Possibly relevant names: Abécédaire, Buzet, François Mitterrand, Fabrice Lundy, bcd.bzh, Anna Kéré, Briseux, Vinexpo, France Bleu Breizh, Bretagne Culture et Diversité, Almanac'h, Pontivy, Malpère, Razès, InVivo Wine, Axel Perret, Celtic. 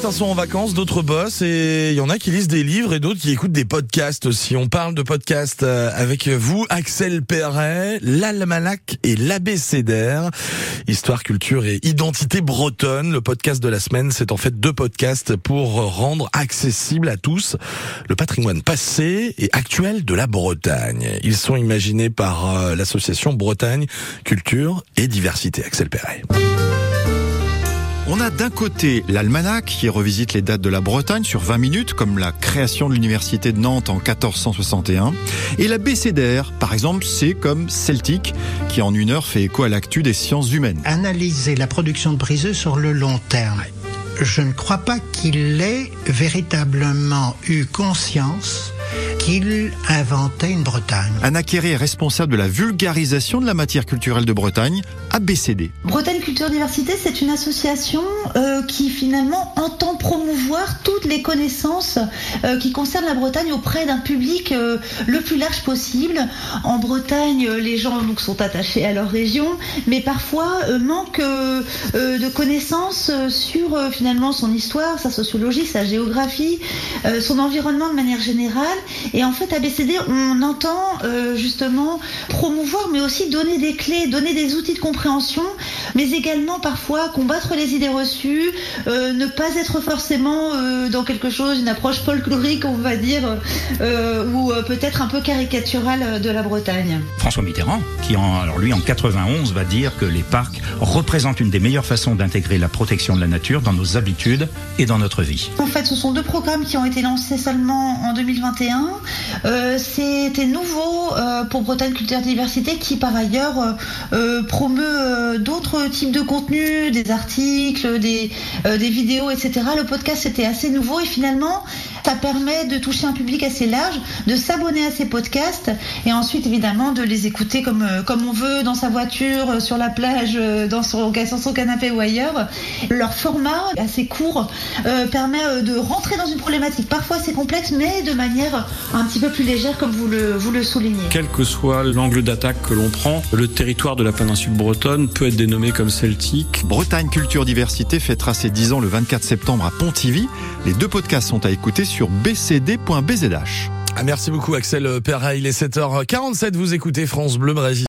Certains sont en vacances, d'autres bossent, et il y en a qui lisent des livres et d'autres qui écoutent des podcasts aussi. On parle de podcasts avec vous, Axel Perret, l'Almanac'h et l'Abécédaire, histoire, culture et identité bretonne. Le podcast de la semaine, c'est en fait 2 podcasts pour rendre accessible à tous le patrimoine passé et actuel de la Bretagne. Ils sont imaginés par l'association Bretagne Culture et Diversité. Axel Perret. On a d'un côté l'Almanac'h qui revisite les dates de la Bretagne sur 20 minutes, comme la création de l'université de Nantes en 1461. Et l'Abécédaire, par exemple, c'est comme Celtic, qui en une heure fait écho à l'actu des sciences humaines. Analyser la production de Briseux sur le long terme. Je ne crois pas qu'il ait véritablement eu conscience qu'il inventait une Bretagne. Anna Kéré est responsable de la vulgarisation de la matière culturelle de Bretagne à BCD. Bretagne Culture et Diversité, c'est une association qui finalement entend promouvoir toutes les connaissances qui concernent la Bretagne auprès d'un public le plus large possible. En Bretagne, les gens donc, sont attachés à leur région, mais parfois manquent de connaissances sur finalement son histoire, sa sociologie, sa géographie, son environnement de manière générale. Et en fait, à BCD, on entend justement promouvoir, mais aussi donner des clés, donner des outils de compréhension, mais également parfois combattre les idées reçues, ne pas être forcément dans quelque chose, une approche folklorique, on va dire, ou peut-être un peu caricaturale de la Bretagne. François Mitterrand, qui en 91 va dire que les parcs représentent une des meilleures façons d'intégrer la protection de la nature dans nos habitudes et dans notre vie. En fait, ce sont 2 programmes qui ont été lancés seulement en 2021. C'était nouveau pour Bretagne Culture et Diversité qui par ailleurs promeut d'autres types de contenus, des articles, des vidéos, etc. Le podcast c'était assez nouveau et finalement ça permet de toucher un public assez large, de s'abonner à ces podcasts et ensuite évidemment de les écouter comme on veut, dans sa voiture, sur la plage, sur son canapé ou ailleurs. Leur format assez court permet de rentrer dans une problématique. Parfois c'est complexe mais de manière un petit peu plus légère comme vous le soulignez. Quel que soit l'angle d'attaque que l'on prend, le territoire de la péninsule bretonne peut être dénommé comme Celtic. Bretagne Culture Diversité fêtera ses 10 ans le 24 septembre à Pontivy. Les 2 podcasts sont à écouter sur bcd.bzh. Merci beaucoup Axel Perret, il est 7h47, vous écoutez France Bleu Breizh.